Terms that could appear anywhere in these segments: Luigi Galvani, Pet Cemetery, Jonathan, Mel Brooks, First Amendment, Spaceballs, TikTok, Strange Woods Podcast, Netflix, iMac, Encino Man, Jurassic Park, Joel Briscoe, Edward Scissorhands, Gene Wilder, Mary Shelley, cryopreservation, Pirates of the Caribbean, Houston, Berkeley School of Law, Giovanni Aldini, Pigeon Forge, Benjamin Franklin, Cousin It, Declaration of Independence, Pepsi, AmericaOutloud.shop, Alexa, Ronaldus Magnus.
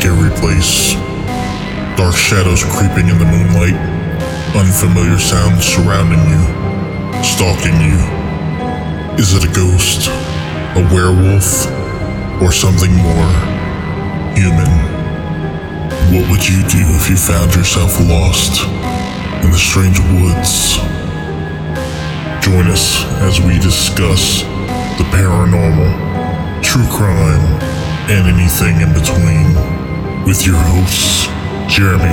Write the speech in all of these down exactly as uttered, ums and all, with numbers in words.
scary place. Dark shadows creeping in the moonlight. Unfamiliar sounds surrounding you, stalking you. Is it a ghost, a werewolf, or something more human? What would you do if you found yourself lost in the strange woods? Join us as we discuss the paranormal, true crime, and anything in between with your hosts, Jeremy,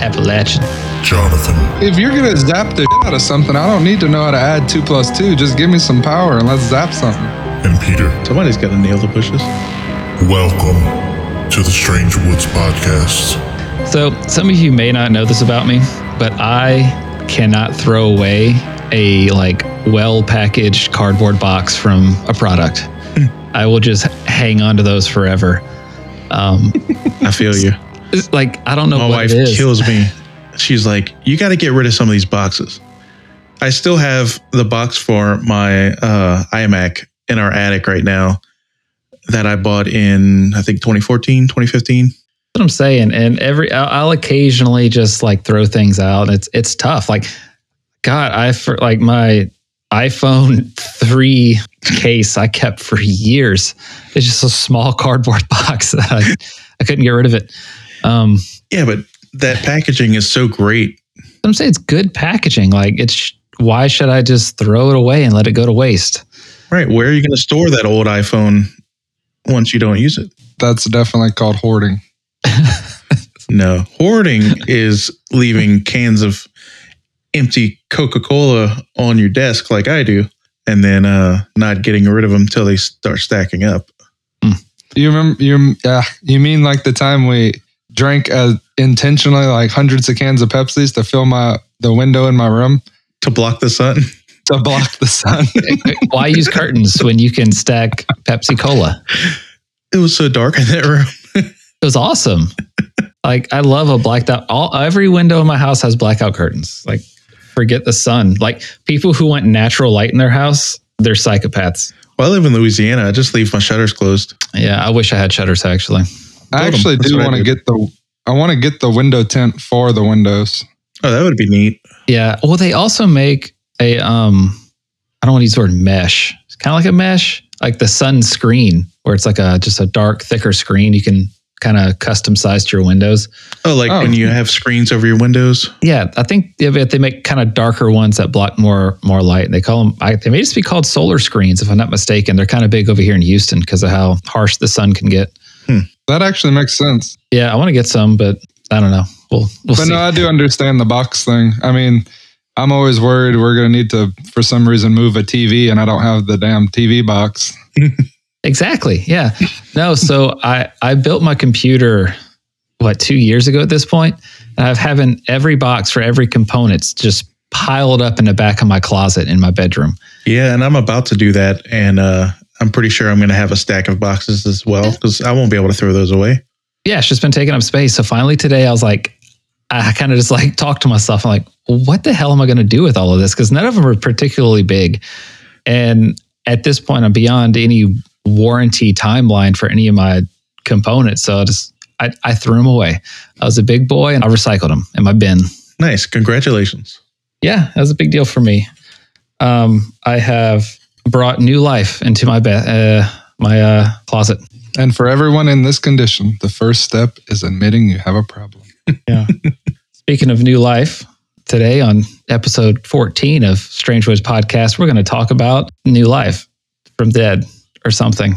Appalachian, Jonathan. If you're gonna zap the shit out of something, I don't need to know how to add two plus two. Just give me some power and let's zap something. And Peter. Somebody's gotta nail the bushes. Welcome to the Strange Woods Podcast. So, some of you may not know this about me, but I cannot throw away a like well-packaged cardboard box from a product. I will just hang on to those forever. Um, I feel you. It's like, I don't know My what wife it is. Kills me. She's like, you got to get rid of some of these boxes. I still have the box for my uh, iMac in our attic right now that I bought in, I think, twenty fourteen, twenty fifteen. That's what I'm saying. And every I'll occasionally just like throw things out. It's it's tough. Like, God, I for, like my iPhone three case I kept for years. It's just a small cardboard box that I, I couldn't get rid of it. Um, yeah, but that packaging is so great. I'm saying it's good packaging. Like, it's why should I just throw it away and let it go to waste? Right. Where are you going to store that old iPhone once you don't use it? That's definitely called hoarding. No, hoarding is leaving cans of empty Coca-Cola on your desk like I do, and then uh, not getting rid of them until they start stacking up. Mm. You remember? You uh, you mean like the time we drank uh, intentionally like hundreds of cans of Pepsis to fill my the window in my room to block the sun. To block the sun. Why use curtains when you can stack Pepsi Cola? It was so dark in that room. It was awesome. Like, I love a blackout. All every window in my house has blackout curtains. Like, forget the sun. Like, people who want natural light in their house, they're psychopaths. Well, I live in Louisiana. I just leave my shutters closed. Yeah, I wish I had shutters actually. I actually do want to get the I want to get the window tint for the windows. Oh, that would be neat. Yeah. Well, they also make a um I don't want to use the word mesh. It's kind of like a mesh, like the sun screen, where it's like a just a dark, thicker screen you can kind of custom sized your windows. Oh, like oh. when you have screens over your windows? Yeah, I think they make kind of darker ones that block more more light. And they call them, I, they may just be called solar screens, if I'm not mistaken. They're kind of big over here in Houston because of how harsh the sun can get. Hmm. That actually makes sense. Yeah, I want to get some, but I don't know. We'll, we'll but see. No, I do understand the box thing. I mean, I'm always worried we're going to need to, for some reason, move a T V, and I don't have the damn T V box. Exactly. Yeah. No. So I, I built my computer, what, two years ago at this point, and I've having every box for every component's just piled up in the back of my closet in my bedroom. Yeah. And I'm about to do that. And uh, I'm pretty sure I'm going to have a stack of boxes as well, because I won't be able to throw those away. Yeah. It's just been taking up space. So finally today I was like, I kind of just like talked to myself. I'm like, what the hell am I going to do with all of this? Because none of them are particularly big. And at this point, I'm beyond any warranty timeline for any of my components, so I just I, I threw them away. I was a big boy and I recycled them in my bin. Nice, congratulations! Yeah, that was a big deal for me. Um, I have brought new life into my be- uh, my uh, closet. And for everyone in this condition, the first step is admitting you have a problem. Yeah. Speaking of new life, today on episode fourteen of Strange Woods Podcast, we're going to talk about new life from dead. Or something.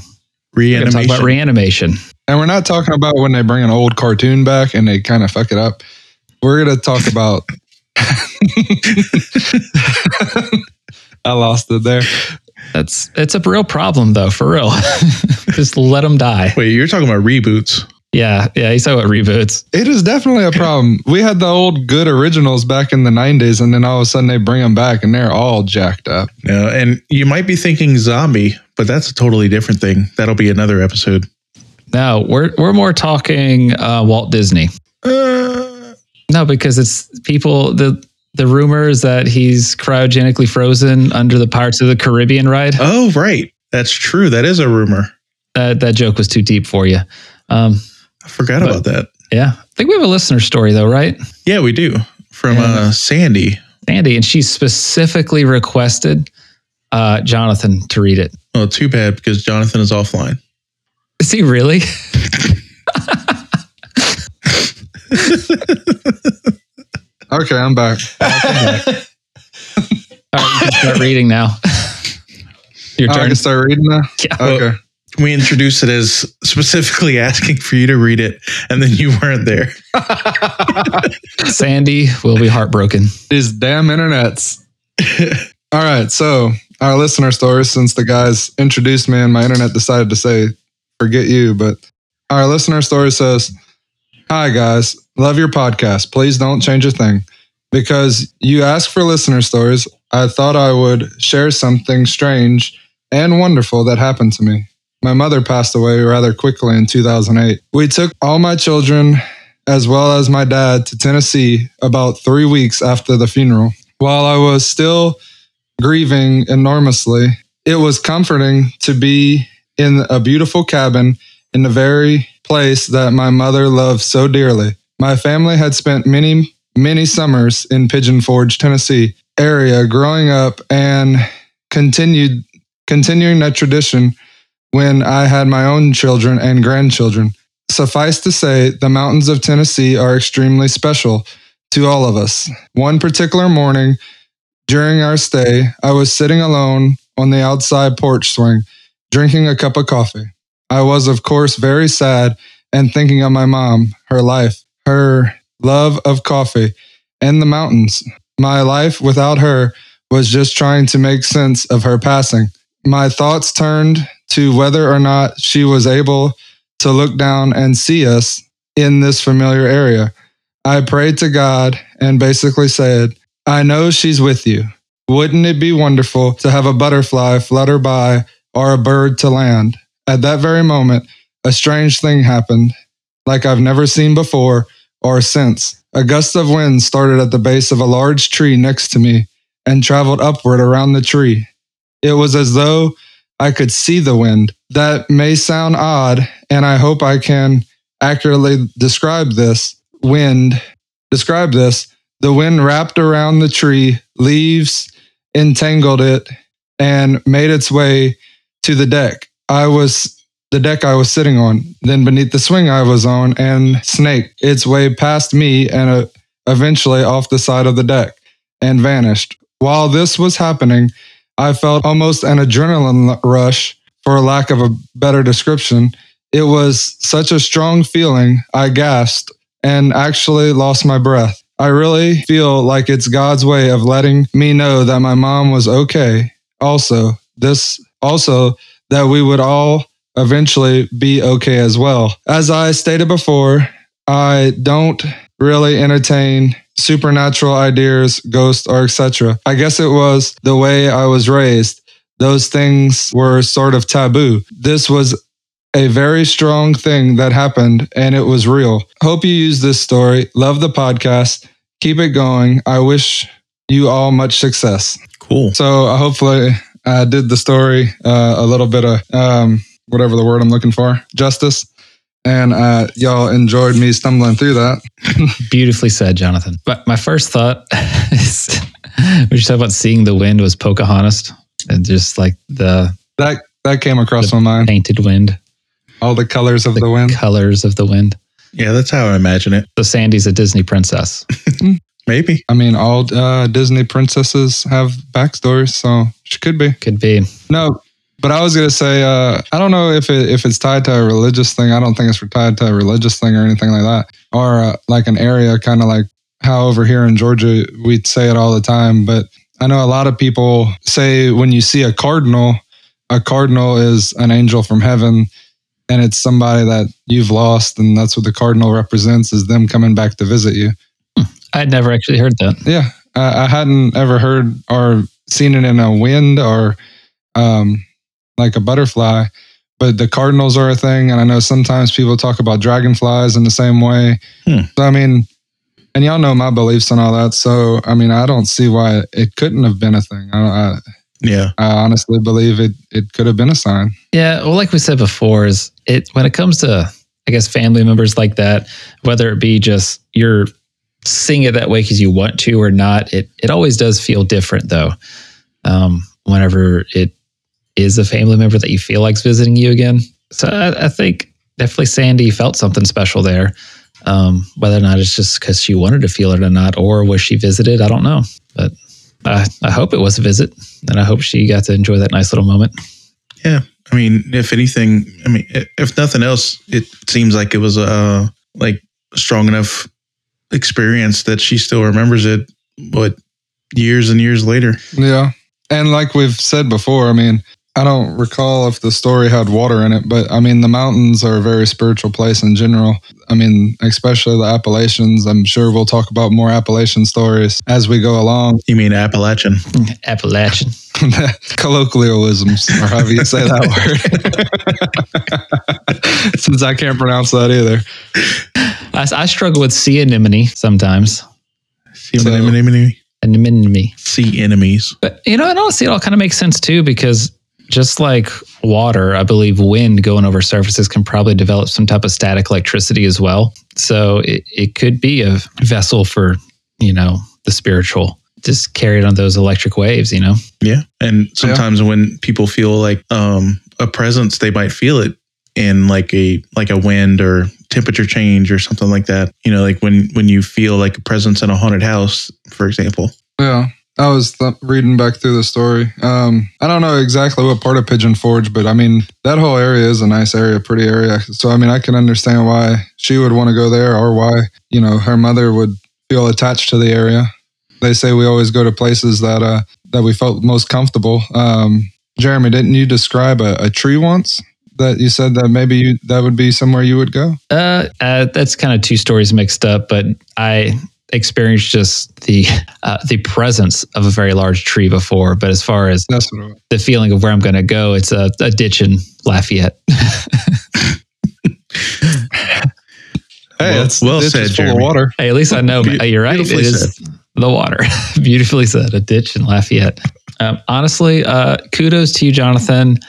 Re-animation. We're talking about reanimation. And we're not talking about when they bring an old cartoon back and they kind of fuck it up. We're going to talk about... I lost it there. That's It's a real problem, though, for real. Just let them die. Wait, you're talking about reboots. Yeah, yeah, he's talking about reboots. It is definitely a problem. We had the old good originals back in the nineties, and then all of a sudden they bring them back, and they're all jacked up. No, and you might be thinking zombie... But that's a totally different thing. That'll be another episode. No, we're we're more talking uh, Walt Disney. Uh, no, because it's people, the the rumors that he's cryogenically frozen under the Pirates of the Caribbean ride. Oh, right. That's true. That is a rumor. Uh, that joke was too deep for you. Um, I I forgot but, about that. Yeah. I think we have a listener story though, right? Yeah, we do. From yeah. uh, Sandy. Sandy. And she specifically requested uh, Jonathan to read it. Oh, too bad because Jonathan is offline. Is he really? Okay, I'm back. I'm back. All right, you can start reading now. Your turn. I can start reading now? Yeah. Okay. Well, we introduced it as specifically asking for you to read it, and then you weren't there. Sandy will be heartbroken. These damn internets. All right, so our listener story, since the guys introduced me and my internet decided to say, forget you, but our listener story says, hi, guys. Love your podcast. Please don't change a thing. Because you ask for listener stories, I thought I would share something strange and wonderful that happened to me. My mother passed away rather quickly in two thousand eight. We took all my children, as well as my dad, to Tennessee about three weeks after the funeral. While I was still grieving enormously, it was comforting to be in a beautiful cabin in the very place that my mother loved so dearly. My family had spent many many summers in Pigeon Forge, Tennessee area growing up and continued continuing that tradition when I had my own children and grandchildren. Suffice to say, the mountains of Tennessee are extremely special to all of us. One particular morning during our stay, I was sitting alone on the outside porch swing, drinking a cup of coffee. I was, of course, very sad and thinking of my mom, her life, her love of coffee, and the mountains. My life without her was just trying to make sense of her passing. My thoughts turned to whether or not she was able to look down and see us in this familiar area. I prayed to God and basically said, I know she's with you. Wouldn't it be wonderful to have a butterfly flutter by or a bird to land? At that very moment, a strange thing happened, like I've never seen before or since. A gust of wind started at the base of a large tree next to me and traveled upward around the tree. It was as though I could see the wind. That may sound odd, and I hope I can accurately describe this wind. Describe this. The wind wrapped around the tree, leaves entangled it, and made its way to the deck. I was... the deck I was sitting on, then beneath the swing I was on, and snaked its way past me and uh, eventually off the side of the deck and vanished. While this was happening, I felt almost an adrenaline rush, for lack of a better description. It was such a strong feeling, I gasped and actually lost my breath. I really feel like it's God's way of letting me know that my mom was okay. Also, this also that we would all eventually be okay as well. As I stated before, I don't really entertain supernatural ideas, ghosts, or et cetera. I guess it was the way I was raised. Those things were sort of taboo. This was a very strong thing that happened, and it was real. Hope you use this story. Love the podcast. Keep it going. I wish you all much success. Cool. So uh, hopefully I did the story uh, a little bit of... Um, whatever the word I'm looking for, justice. And uh, y'all enjoyed me stumbling through that. Beautifully said, Jonathan. But my first thought is, we should talk about seeing the wind was Pocahontas. And just like the... That that came across my mind. Painted wind. All the colors of the, the wind. colors of the wind. Yeah, that's how I imagine it. So Sandy's a Disney princess. Maybe. I mean, all uh, Disney princesses have backstories, so she could be. Could be. No. But I was going to say, uh, I don't know if it, if it's tied to a religious thing. I don't think it's tied to a religious thing or anything like that. Or uh, like an area, kind of like how over here in Georgia, we'd say it all the time. But I know a lot of people say when you see a cardinal, a cardinal is an angel from heaven. And it's somebody that you've lost. And that's what the cardinal represents, is them coming back to visit you. I'd never actually heard that. Yeah. I, I hadn't ever heard or seen it in a wind or... Um, like a butterfly, but the cardinals are a thing. And I know sometimes people talk about dragonflies in the same way. Hmm. So, I mean, and y'all know my beliefs and all that. So, I mean, I don't see why it couldn't have been a thing. I, I, yeah. I honestly believe it, it could have been a sign. Yeah. Well, like we said before, is it, when it comes to I guess, family members like that, whether it be just you're seeing it that way because you want to or not, it it always does feel different though. Um, whenever it is a family member that you feel like's visiting you again. So I, I think definitely Sandy felt something special there. Um, whether or not it's just because she wanted to feel it or not, or was she visited? I don't know, but I, I hope it was a visit, and I hope she got to enjoy that nice little moment. Yeah. I mean, if anything, I mean, if nothing else, it seems like it was a like strong enough experience that she still remembers it, but years and years later. Yeah. And like we've said before, I mean, I don't recall if the story had water in it, but I mean, the mountains are a very spiritual place in general. I mean, especially the Appalachians. I'm sure we'll talk about more Appalachian stories as we go along. You mean Appalachian? Appalachian. Colloquialisms, or however you say that word. Since I can't pronounce that either. I, I struggle with sea anemone sometimes. Sea anemone? Anemone. Sea enemies. But, you know, I don't see it all kind of makes sense too, because just like water, I believe wind going over surfaces can probably develop some type of static electricity as well. So it, it could be a vessel for, you know, the spiritual, just carried on those electric waves, you know? Yeah. And sometimes yeah. when people feel like um, a presence, they might feel it in like a like a wind or temperature change or something like that. You know, like when, when you feel like a presence in a haunted house, for example. Yeah. I was th- reading back through the story. Um, I don't know exactly what part of Pigeon Forge, but I mean, that whole area is a nice area, pretty area. So, I mean, I can understand why she would want to go there, or why, you know, her mother would feel attached to the area. They say we always go to places that uh, that we felt most comfortable. Um, Jeremy, didn't you describe a, a tree once that you said that maybe you, that would be somewhere you would go? Uh, uh, that's kind of two stories mixed up, but I experienced just the uh, the presence of a very large tree before, but as far as That's what I mean. The feeling of where I'm going to go, it's a, a ditch in Lafayette. Hey, well, it's well said, full of water. Hey, at least I know. Be- you're right. It is said. The water. Beautifully said. A ditch in Lafayette. Um, honestly, uh, kudos to you, Jonathan.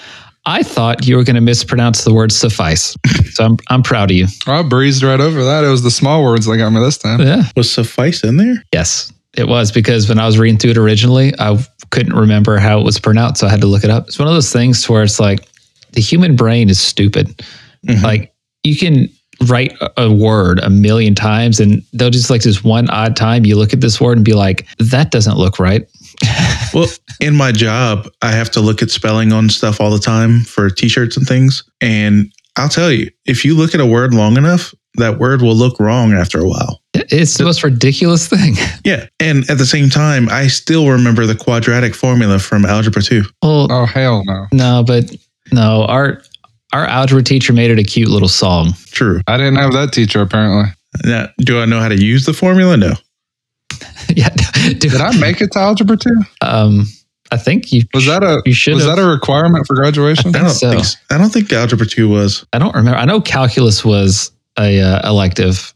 I thought you were going to mispronounce the word suffice. So I'm I'm proud of you. I breezed right over that. It was the small words that got me this time. Yeah. Was suffice in there? Yes, it was, because when I was reading through it originally, I couldn't remember how it was pronounced. So I had to look it up. It's one of those things where it's like the human brain is stupid. Mm-hmm. Like you can write a word a million times and they'll just like this one odd time you look at this word and be like, that doesn't look right. Well, in my job, I have to look at spelling on stuff all the time for t-shirts and things. And I'll tell you, if you look at a word long enough, that word will look wrong after a while. It's the most ridiculous thing. Yeah. And at the same time, I still remember the quadratic formula from Algebra two. Well, oh, hell no. No, but no, our our algebra teacher made it a cute little song. True. I didn't have that teacher, apparently. Now, do I know how to use the formula? No. Yeah, dude. Did I make it to Algebra two? Um, I think you was that a you should was that a requirement for graduation? I, I, don't so. think, I don't think Algebra two was. I don't remember. I know calculus was a uh, elective.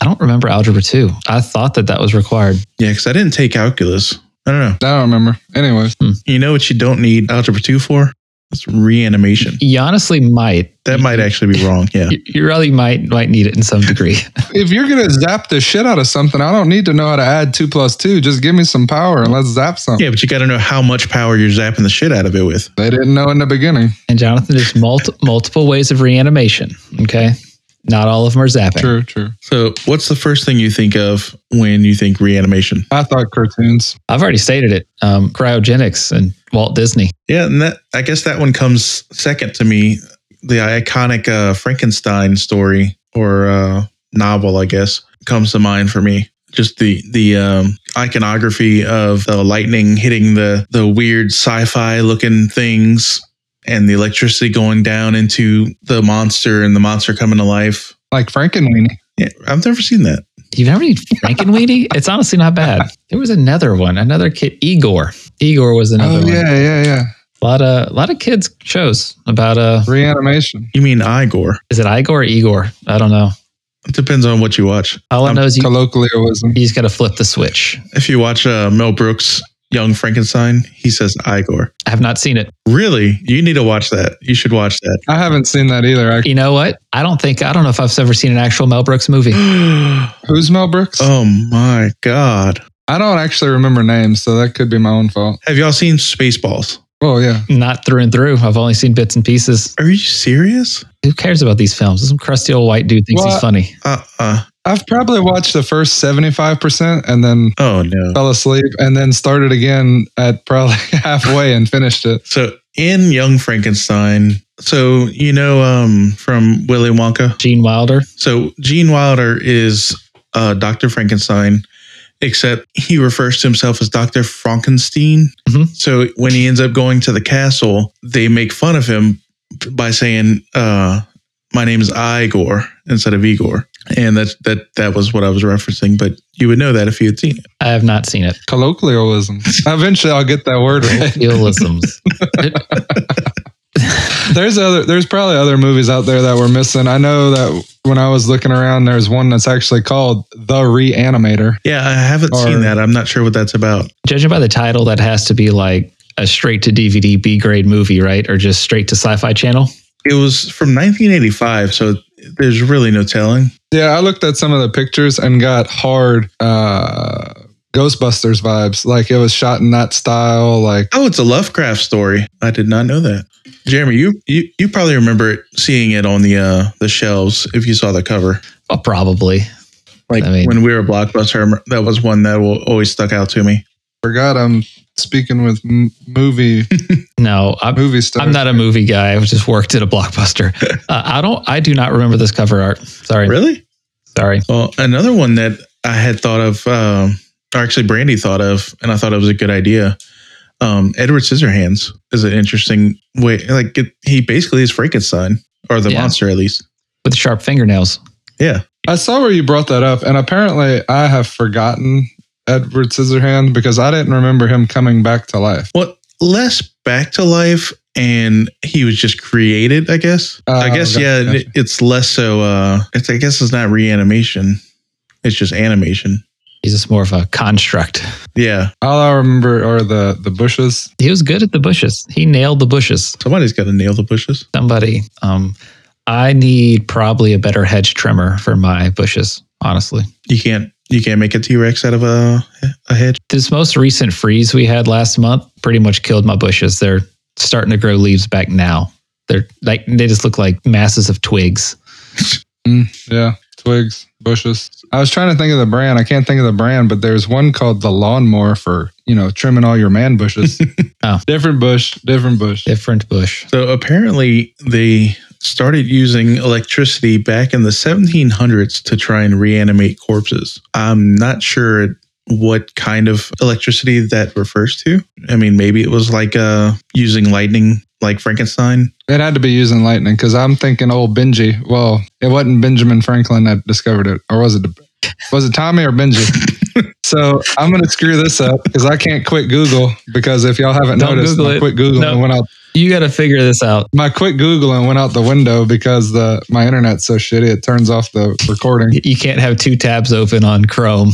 I don't remember Algebra two. I thought that that was required. Yeah, because I didn't take calculus. I don't know. I don't remember. Anyways, hmm. You know what you don't need Algebra two for? It's reanimation. You honestly might. That might actually be wrong. Yeah. You really might might need it in some degree. If you're going to zap the shit out of something, I don't need to know how to add two plus two. Just give me some power and let's zap something. Yeah, but you got to know how much power you're zapping the shit out of it with. They didn't know in the beginning. And Jonathan, there's mul- multiple ways of reanimation. Okay. Not all of them are zapping. True, true. So what's the first thing you think of when you think reanimation? I thought cartoons. I've already stated it. Um, cryogenics and Walt Disney. Yeah, and that, I guess that one comes second to me. The iconic uh, Frankenstein story or uh, novel, I guess, comes to mind for me. Just the the um, iconography of the lightning hitting the the weird sci-fi looking things, and the electricity going down into the monster and the monster coming to life. Like Frankenweenie. Yeah, I've never seen that. You've never seen Frankenweenie? It's honestly not bad. There was another one, another kid, Eye-gor. Eye-gor was another oh, yeah, one. yeah, yeah, yeah. A lot of, a lot of kids shows about... Uh, Reanimation. You mean Eye-gor? Is it Eye-gor or Eye-gor? I don't know. It depends on what you watch. All I know um, is you, colloquialism. You just got to flip the switch. If you watch uh, Mel Brooks Young Frankenstein, he says Eye-gor. I have not seen it. Really? You need to watch that. You should watch that. I haven't seen that either. Actually. You know what? I don't think, I don't know if I've ever seen an actual Mel Brooks movie. Who's Mel Brooks? Oh my God. I don't actually remember names, so that could be my own fault. Have y'all seen Spaceballs? Oh, yeah. Not through and through. I've only seen bits and pieces. Are you serious? Who cares about these films? Some crusty old white dude thinks well, he's funny. Uh-uh. I've probably watched the first seventy-five percent and then oh, no. fell asleep and then started again at probably halfway and finished it. So in Young Frankenstein, so you know um, from Willy Wonka? Gene Wilder. So Gene Wilder is uh, Doctor Frankenstein, except he refers to himself as Doctor Frankenstein. Mm-hmm. So when he ends up going to the castle, they make fun of him by saying, uh, my name is Eye-gor instead of Igor. And that that that was what I was referencing, but you would know that if you had seen it. I have not seen it. Colloquialisms. Eventually, I'll get that word right. Colloquialisms. There's other. There's probably other movies out there that we're missing. I know that when I was looking around, there's one that's actually called The Re-Animator. Yeah, I haven't or, seen that. I'm not sure what that's about. Judging by the title, that has to be like a straight to D V D B-grade movie, right? Or just straight to Sci-Fi Channel. It was from nineteen eighty-five, so there's really no telling. Yeah, I looked at some of the pictures and got hard uh, Ghostbusters vibes. Like it was shot in that style. Like oh, it's a Lovecraft story. I did not know that. Jeremy, you you, you probably remember seeing it on the uh, the shelves if you saw the cover. Oh, probably. Like I mean, when we were at Blockbuster, that was one that will always stuck out to me. Forgot I'm speaking with m- movie. No, I'm, movie stars. I'm not a movie guy. I just worked at a Blockbuster. uh, I don't. I do not remember this cover art. Sorry. Really? Sorry. Well, another one that I had thought of, um, or actually Brandy thought of, and I thought it was a good idea. Um, Edward Scissorhands is an interesting way. Like it, he basically is Frankenstein, or the yeah. monster at least, with sharp fingernails. Yeah. I saw where you brought that up, and apparently I have forgotten Edward Scissorhands because I didn't remember him coming back to life. Well, less back to life, and he was just created, I guess. Uh, I guess, gotcha, yeah, gotcha. It's less so, uh, it's, I guess it's not reanimation. It's just animation. He's just more of a construct. Yeah. All I remember are the, the bushes. He was good at the bushes. He nailed the bushes. Somebody's got to nail the bushes. Somebody. Um, I need probably a better hedge trimmer for my bushes, honestly. You can't. You can't make a T-Rex out of a, a hedge. This most recent freeze we had last month pretty much killed my bushes. They're starting to grow leaves back now. They're like they just look like masses of twigs. mm, yeah, twigs, bushes. I was trying to think of the brand. I can't think of the brand, but there's one called the lawnmower for, you know, trimming all your man bushes. oh. Different bush, different bush. Different bush. So apparently they started using electricity back in the seventeen hundreds to try and reanimate corpses. I'm not sure what kind of electricity that refers to. I mean, maybe it was like uh, using lightning, like Frankenstein. It had to be using lightning because I'm thinking old Benji. Well, it wasn't Benjamin Franklin that discovered it, or was it? Was it Tommy or Benji? So I'm going to screw this up because I can't quit Google because if y'all haven't Don't noticed, Google I quit Google nope. and went out. You got to figure this out. My quick Googling went out the window because the my internet's so shitty, it turns off the recording. You can't have two tabs open on Chrome.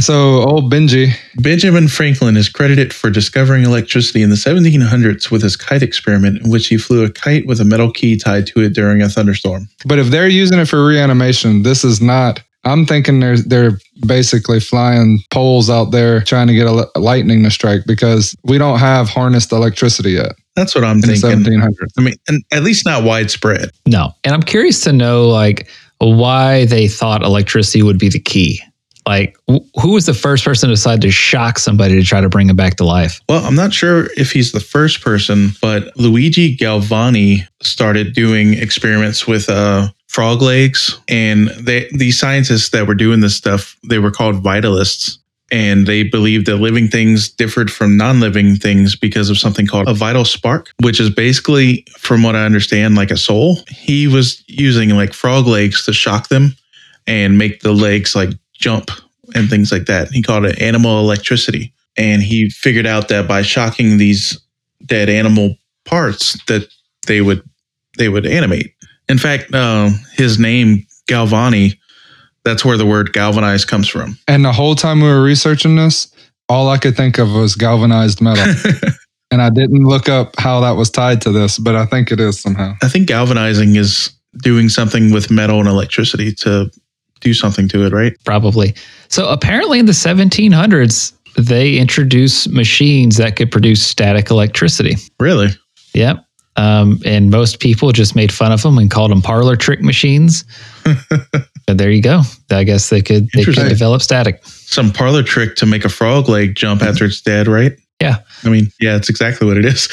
So, old Benji. Benjamin Franklin is credited for discovering electricity in the seventeen hundreds with his kite experiment in which he flew a kite with a metal key tied to it during a thunderstorm. But if they're using it for reanimation, this is not... I'm thinking they're, they're basically flying poles out there trying to get a, a lightning to strike because we don't have harnessed electricity yet. That's what I'm thinking. seventeen hundreds. I mean, and at least not widespread. No. And I'm curious to know like why they thought electricity would be the key. Like w- who was the first person to decide to shock somebody to try to bring him back to life? Well, I'm not sure if he's the first person, but Luigi Galvani started doing experiments with uh, frog legs. And they, the scientists that were doing this stuff, they were called vitalists. And they believed that living things differed from non-living things because of something called a vital spark, which is basically, from what I understand, like a soul. He was using like frog legs to shock them and make the legs like jump and things like that. He called it animal electricity. And he figured out that by shocking these dead animal parts that they would they would animate. In fact, uh, his name, Galvani, that's where the word galvanize comes from. And the whole time we were researching this, all I could think of was galvanized metal. And I didn't look up how that was tied to this, but I think it is somehow. I think galvanizing is doing something with metal and electricity to do something to it, right? Probably. So apparently in the seventeen hundreds, they introduced machines that could produce static electricity. Really? Yep. Um, and most people just made fun of them and called them parlor trick machines. And there you go. I guess they could they could develop static. Some parlor trick to make a frog leg jump after it's dead, right? Yeah. I mean, yeah, it's exactly what it is.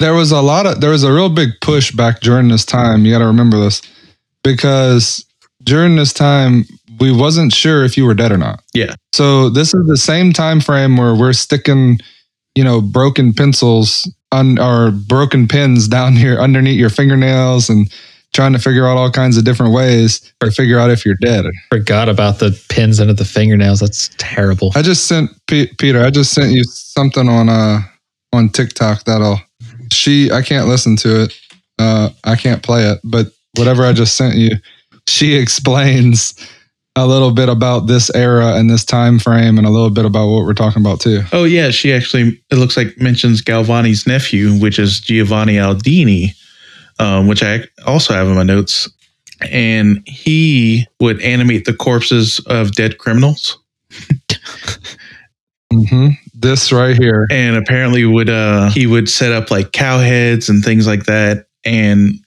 There was a lot of, there was a real big push back during this time. You got to remember this, because during this time, we wasn't sure if you were dead or not. Yeah. So this is the same time frame where we're sticking, you know, broken pencils on or broken pins down here underneath your fingernails and trying to figure out all kinds of different ways to figure out if you're dead. Forgot about the pins under the fingernails. That's terrible. I just sent P- Peter. I just sent you something on uh on TikTok that'll she. I can't listen to it. Uh, I can't play it. But whatever I just sent you, she explains a little bit about this era and this time frame, and a little bit about what we're talking about too. Oh yeah, she actually it looks like mentions Galvani's nephew, which is Giovanni Aldini. Um, which I also have in my notes. And he would animate the corpses of dead criminals. Mm-hmm. This right here. And apparently would uh, he would set up like cow heads and things like that. And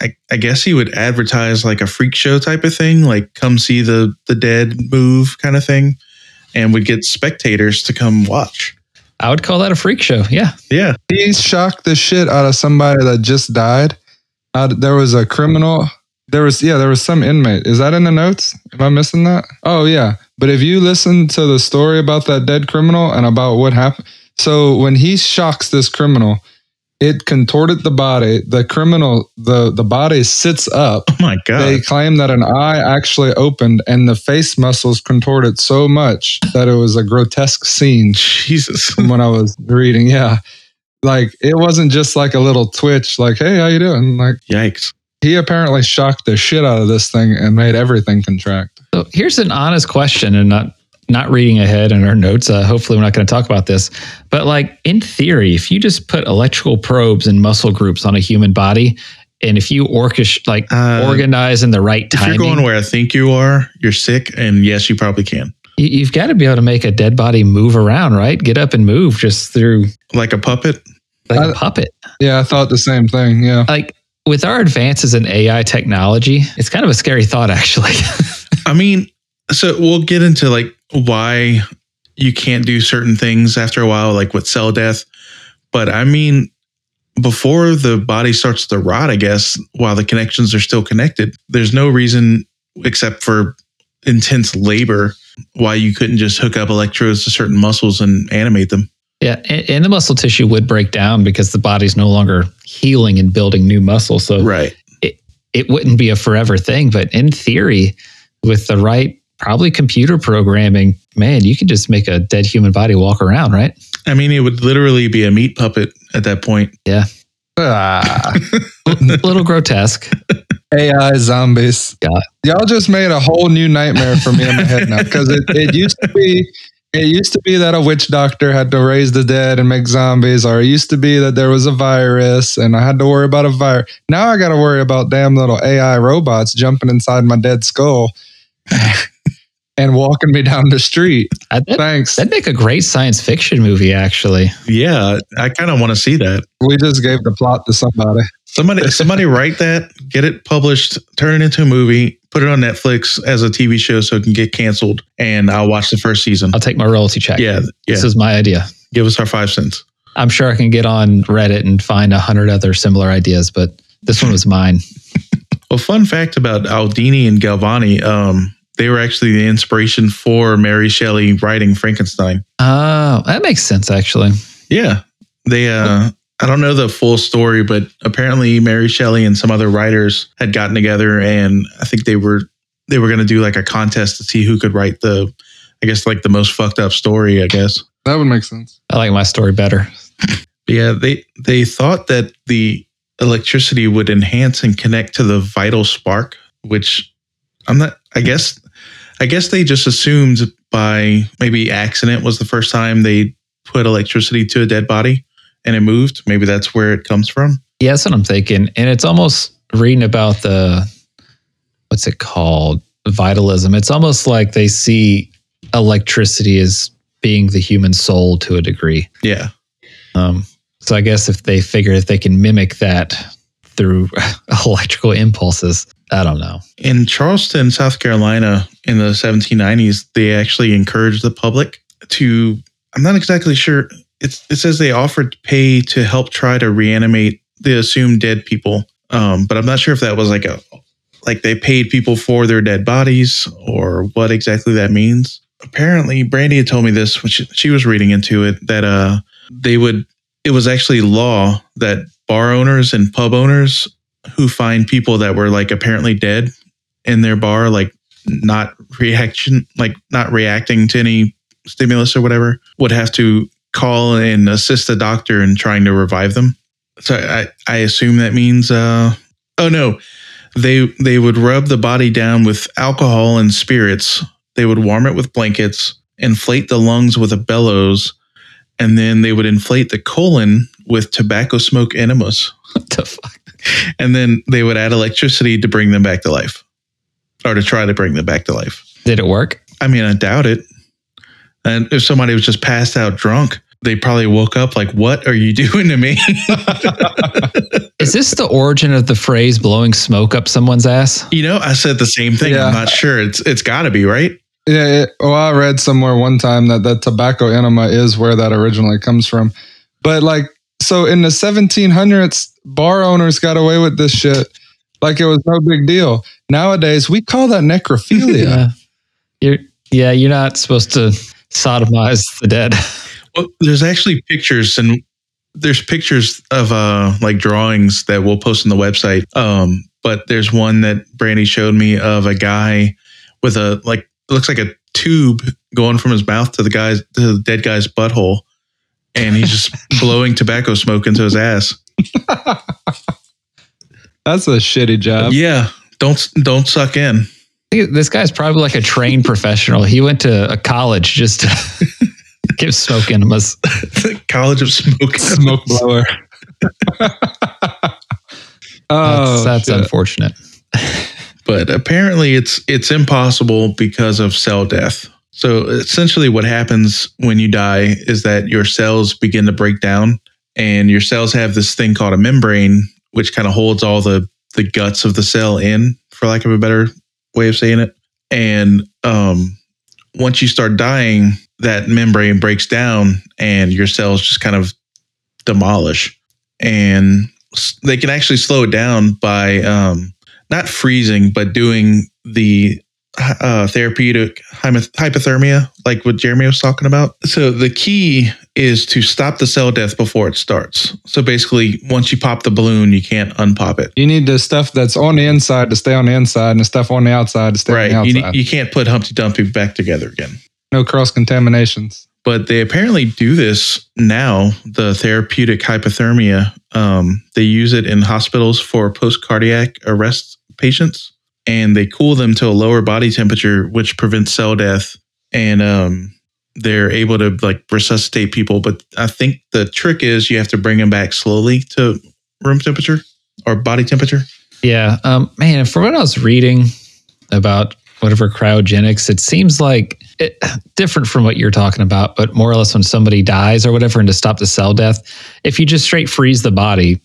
I, I guess he would advertise like a freak show type of thing, like come see the, the dead move kind of thing, and would get spectators to come watch. I would call that a freak show. Yeah. Yeah. He shocked the shit out of somebody that just died. Uh, there was a criminal. There was, yeah, there was some inmate. Is that in the notes? Am I missing that? Oh, yeah. But if you listen to the story about that dead criminal and about what happened. So when he shocks this criminal, it contorted the body. The criminal, the, the body sits up. Oh, my God. They claim that an eye actually opened and the face muscles contorted so much that it was a grotesque scene. Jesus. When I was reading, yeah. Like, it wasn't just like a little twitch, like, hey, how you doing? Like, yikes. He apparently shocked the shit out of this thing and made everything contract. So here's an honest question, and not... not reading ahead in our notes. Uh, hopefully we're not going to talk about this, but like in theory, if you just put electrical probes and muscle groups on a human body, and if you orchestrate, like uh, organize in the right timing. If you're going where I think you are, you're sick. And yes, you probably can. You, you've got to be able to make a dead body move around, right? Get up and move just through. Like a puppet? Like I, a puppet. Yeah. I thought the same thing. Yeah. Like with our advances in A I technology, it's kind of a scary thought actually. I mean, so we'll get into like, why you can't do certain things after a while, like with cell death. But I mean, before the body starts to rot, I guess, while the connections are still connected, there's no reason except for intense labor why you couldn't just hook up electrodes to certain muscles and animate them. Yeah, and, and the muscle tissue would break down because the body's no longer healing and building new muscle. So right. it, it wouldn't be a forever thing. But in theory, with the right probably computer programming, man, you could just make a dead human body walk around, right? I mean, it would literally be a meat puppet at that point. Yeah. Ah. A little grotesque. A I zombies. God. Y'all just made a whole new nightmare for me in my head now, because it, it used to be it used to be that a witch doctor had to raise the dead and make zombies, or it used to be that there was a virus and I had to worry about a virus. Now I got to worry about damn little A I robots jumping inside my dead skull. And walking me down the street. I, that, Thanks. That'd make a great science fiction movie, actually. Yeah, I kind of want to see that. We just gave the plot to somebody. Somebody, somebody write that, get it published, turn it into a movie, put it on Netflix as a T V show so it can get canceled, and I'll watch the first season. I'll take my royalty check. Yeah, yeah. This is my idea. Give us our five cents. I'm sure I can get on Reddit and find a hundred other similar ideas, but this one was mine. Well, fun fact about Aldini and Galvani, um... they were actually the inspiration for Mary Shelley writing Frankenstein. Oh, that makes sense, actually. Yeah. They, uh, I don't know the full story, but apparently Mary Shelley and some other writers had gotten together, and I think they were they were going to do like a contest to see who could write the, I guess, like the most fucked up story, I guess. That would make sense. I like my story better. Yeah, they, they thought that the electricity would enhance and connect to the vital spark, which I'm not, I guess... I guess they just assumed by maybe accident was the first time they put electricity to a dead body and it moved. Maybe that's where it comes from. Yeah, that's what I'm thinking. And it's almost reading about the, what's it called? Vitalism. It's almost like they see electricity as being the human soul to a degree. Yeah. Um, so I guess if they figure if they can mimic that through electrical impulses, I don't know. In Charleston, South Carolina, in the seventeen nineties, they actually encouraged the public to, I'm not exactly sure, it, it says they offered pay to help try to reanimate the assumed dead people. Um, but I'm not sure if that was like a, like they paid people for their dead bodies or what exactly that means. Apparently, Brandy had told me this when she, she was reading into it, that uh, they would, it was actually law that bar owners and pub owners who find people that were like apparently dead in their bar, like not reaction, like not reacting to any stimulus or whatever, would have to call and assist the doctor in trying to revive them. So I, I assume that means, uh, oh no, they, they would rub the body down with alcohol and spirits. They would warm it with blankets, inflate the lungs with a bellows, and then they would inflate the colon with tobacco smoke enemas. What the fuck? And then they would add electricity to bring them back to life, or to try to bring them back to life. Did it work? I mean, I doubt it. And if somebody was just passed out drunk, they probably woke up like, what are you doing to me? Is this the origin of the phrase blowing smoke up someone's ass? You know, I said the same thing. Yeah. I'm not sure. It's It's got to be, right? Yeah. It, well, I read somewhere one time that that tobacco enema is where that originally comes from. But like, so in the seventeen hundreds, bar owners got away with this shit like it was no big deal. Nowadays, we call that necrophilia. Yeah. You're, yeah, you're not supposed to sodomize the dead. Well, there's actually pictures and there's pictures of uh, like drawings that we'll post on the website. Um, but there's one that Brandy showed me of a guy with a like it looks like a tube going from his mouth to the guy's to the dead guy's butthole. And he's just blowing tobacco smoke into his ass. That's a shitty job. Yeah. Don't don't suck in. This guy's probably like a trained professional. He went to a college just to give smoke enemas. College of Smoke. Smoke blower. Oh, that's that's unfortunate. But apparently it's it's impossible because of cell death. So essentially what happens when you die is that your cells begin to break down, and your cells have this thing called a membrane, which kind of holds all the, the guts of the cell in, for lack of a better way of saying it. And um, once you start dying, that membrane breaks down and your cells just kind of demolish. And they can actually slow it down by um, not freezing, but doing the Uh, therapeutic hypothermia, like what Jeremy was talking about. So the key is to stop the cell death before it starts. So basically, once you pop the balloon, you can't unpop it. You need the stuff that's on the inside to stay on the inside and the stuff on the outside to stay right. on the outside. You, you can't put Humpty Dumpty back together again. No cross-contaminations. But they apparently do this now, the therapeutic hypothermia. Um, they use it in hospitals for post-cardiac arrest patients. And they cool them to a lower body temperature, which prevents cell death. And um, they're able to like resuscitate people. But I think the trick is you have to bring them back slowly to room temperature or body temperature. Yeah. Um, man, from what I was reading about whatever cryogenics, it seems like it, different from what you're talking about, but more or less when somebody dies or whatever, and to stop the cell death, if you just straight freeze the body,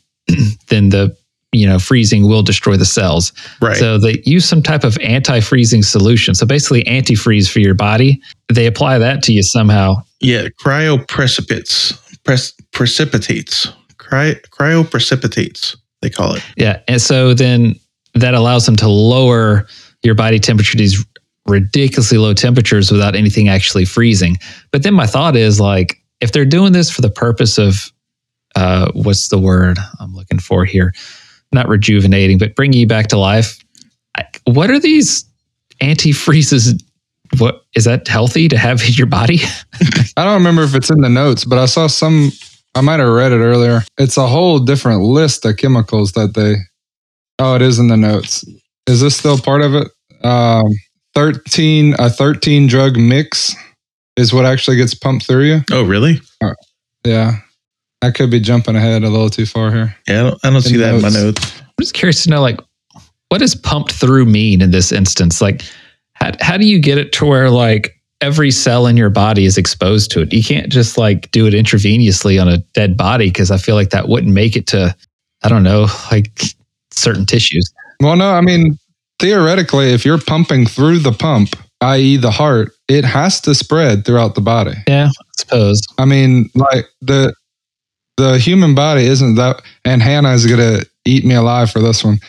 then the you know, freezing will destroy the cells. Right. So they use some type of anti-freezing solution. So basically antifreeze for your body. They apply that to you somehow. Yeah. Cryoprecipitates. Pres- precipitates. Cry- cryoprecipitates, they call it. Yeah. And so then that allows them to lower your body temperature to these ridiculously low temperatures without anything actually freezing. But then my thought is like, if they're doing this for the purpose of, uh, what's the word I'm looking for here? Not rejuvenating, but bringing you back to life. What are these antifreezes? What is that healthy to have in your body? I don't remember if it's in the notes, but I saw some, I might have read it earlier. It's a whole different list of chemicals that they, oh, it is in the notes. Is this still part of it? Um, thirteen a thirteen drug mix is what actually gets pumped through you. Oh, really? Uh, yeah. I could be jumping ahead a little too far here. Yeah, I don't, I don't see that in my notes. I'm just curious to know, like, what does pumped through mean in this instance? Like, how how do you get it to where, like, every cell in your body is exposed to it? You can't just, like, do it intravenously on a dead body, because I feel like that wouldn't make it to, I don't know, like, certain tissues. Well, no, I mean, theoretically, if you're pumping through the pump, that is the heart, it has to spread throughout the body. Yeah, I suppose. I mean, like, the... The human body isn't that, and Hannah's gonna eat me alive for this one.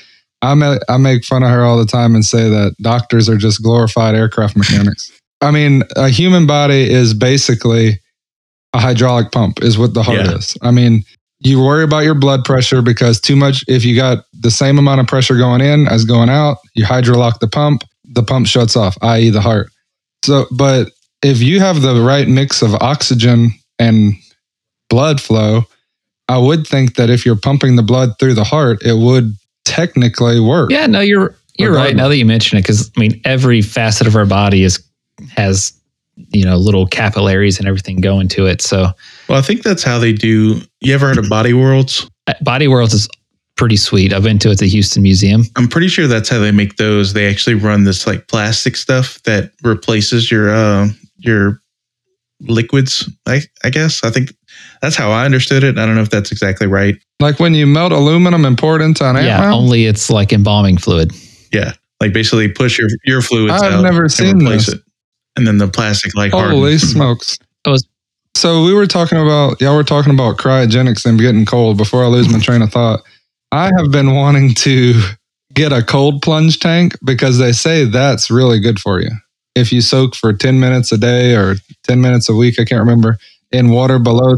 I make, I make fun of her all the time and say that doctors are just glorified aircraft mechanics. I mean, a human body is basically a hydraulic pump, is what the heart yeah. is. I mean, you worry about your blood pressure because too much, if you got the same amount of pressure going in as going out, you hydrolock the pump, the pump shuts off, that is the heart. So, but if you have the right mix of oxygen and blood flow, I would think that if you're pumping the blood through the heart, it would technically work. Yeah, no, you're you're right. Now that you mention it, because I mean, every facet of our body is has you know little capillaries and everything going to it. So, well, I think that's how they do. You ever heard of Body Worlds? Body Worlds is pretty sweet. I've been to it at the Houston Museum. I'm pretty sure that's how they make those. They actually run this like plastic stuff that replaces your uh, your liquids. I I guess I think. That's how I understood it. I don't know if that's exactly right. Like when you melt aluminum and pour it into an ant. Yeah, round? Only it's like embalming fluid. Yeah, like basically push your, your fluids I've out never seen and replace this. It. And then the plastic like hardens. Holy smokes. So we were talking about, y'all were talking about cryogenics and getting cold before I lose my train of thought. I have been wanting to get a cold plunge tank because they say that's really good for you. If you soak for ten minutes a day or ten minutes a week, I can't remember, in water below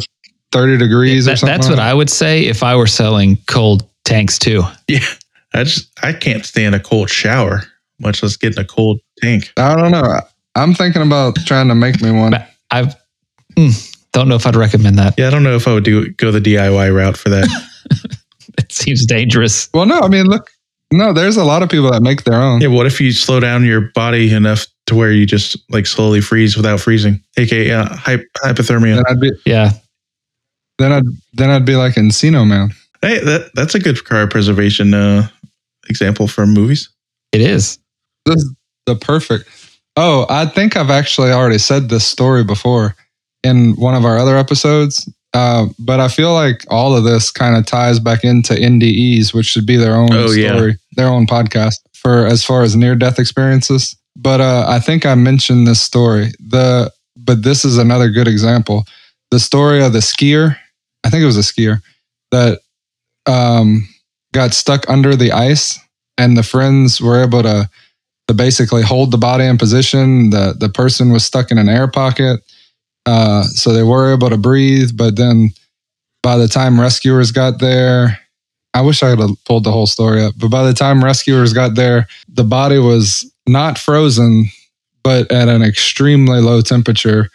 thirty degrees yeah, that, or something. That's like what that. I would say if I were selling cold tanks too. Yeah. I just, I can't stand a cold shower, much less getting a cold tank. I don't know. I'm thinking about trying to make me one. I mm, don't know if I'd recommend that. Yeah. I don't know if I would do go the D I Y route for that. It seems dangerous. Well, no, I mean, look, no, there's a lot of people that make their own. Yeah. What if you slow down your body enough to where you just like slowly freeze without freezing, aka uh, hy- hypothermia. Then I'd be, yeah. Then I'd then I'd be like Encino Man. Hey, that that's a good cryopreservation uh, example from movies. It is. This is the perfect. Oh, I think I've actually already said this story before in one of our other episodes. Uh, but I feel like all of this kind of ties back into N D Es, which should be their own oh, story, yeah. their own podcast for as far as near-death experiences. But uh, I think I mentioned this story. The but this is another good example. The story of the skier, I think it was a skier, that um, got stuck under the ice, and the friends were able to, to basically hold the body in position. The the person was stuck in an air pocket, uh, so they were able to breathe. But then by the time rescuers got there, I wish I had pulled the whole story up, but by the time rescuers got there, the body was not frozen, but at an extremely low temperature.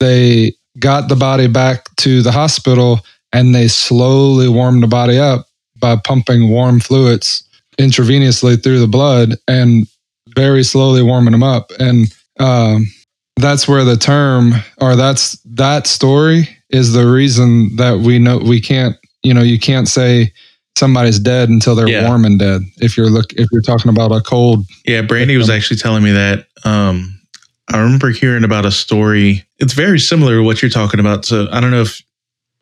They got the body back to the hospital, and they slowly warmed the body up by pumping warm fluids intravenously through the blood and very slowly warming them up. And um, that's where the term, or that's that story is the reason that we know we can't, you know, you can't say somebody's dead until they're yeah. warm and dead. If you're look, if you're talking about a cold. Yeah. Brandy victim. was actually telling me that. Um, I remember hearing about a story. It's very similar to what you're talking about. So I don't know if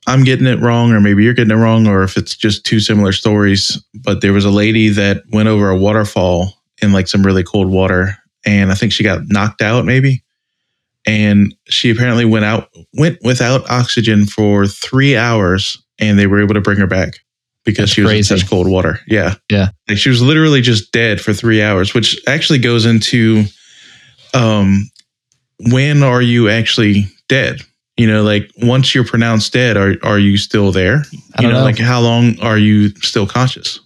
I'm getting it wrong or maybe you're getting it wrong or if it's just two similar stories. But there was a lady that went over a waterfall in like some really cold water. And I think she got knocked out maybe. And she apparently went out, went without oxygen for three hours and they were able to bring her back because That's she was crazy. in such cold water. Yeah. Yeah. Like she was literally just dead for three hours, which actually goes into... um. When are you actually dead? You know, like once you're pronounced dead, are are you still there? You I don't know, know, like how long are you still conscious?